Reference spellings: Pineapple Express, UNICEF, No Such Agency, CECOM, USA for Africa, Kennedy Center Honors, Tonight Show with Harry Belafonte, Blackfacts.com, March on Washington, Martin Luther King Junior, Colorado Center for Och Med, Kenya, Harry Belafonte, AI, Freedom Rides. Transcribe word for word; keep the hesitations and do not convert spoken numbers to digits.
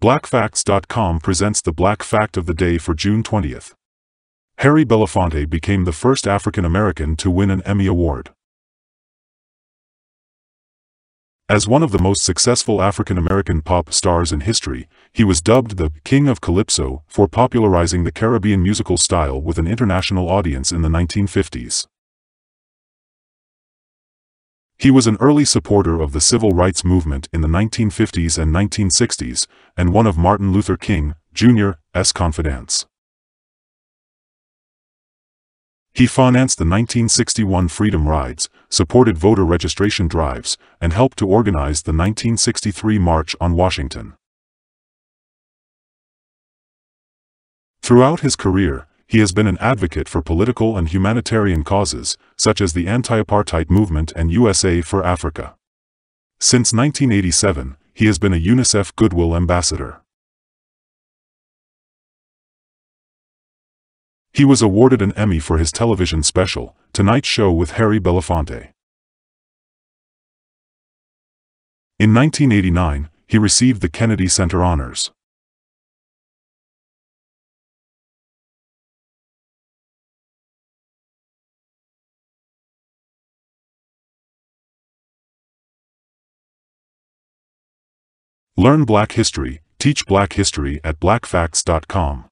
Blackfacts dot com presents the Black Fact of the Day for June twentieth. Harry Belafonte became the first African American to win an Emmy Award. As one of the most successful African American pop stars in history, he was dubbed the King of Calypso for popularizing the Caribbean musical style with an international audience in the nineteen fifties. He was an early supporter of the civil rights movement in the nineteen fifties and nineteen sixties, and one of Martin Luther King, Junior's confidants. He financed the nineteen sixty-one Freedom Rides, supported voter registration drives, and helped to organize the nineteen sixty-three March on Washington. Throughout his career, he has been an advocate for political and humanitarian causes, such as the anti-apartheid movement and U S A for Africa. Since nineteen eighty-seven, he has been a UNICEF Goodwill Ambassador. He was awarded an Emmy for his television special, Tonight Show with Harry Belafonte. In nineteen eighty-nine, he received the Kennedy Center Honors. Learn Black History, teach Black History at blackfacts dot com.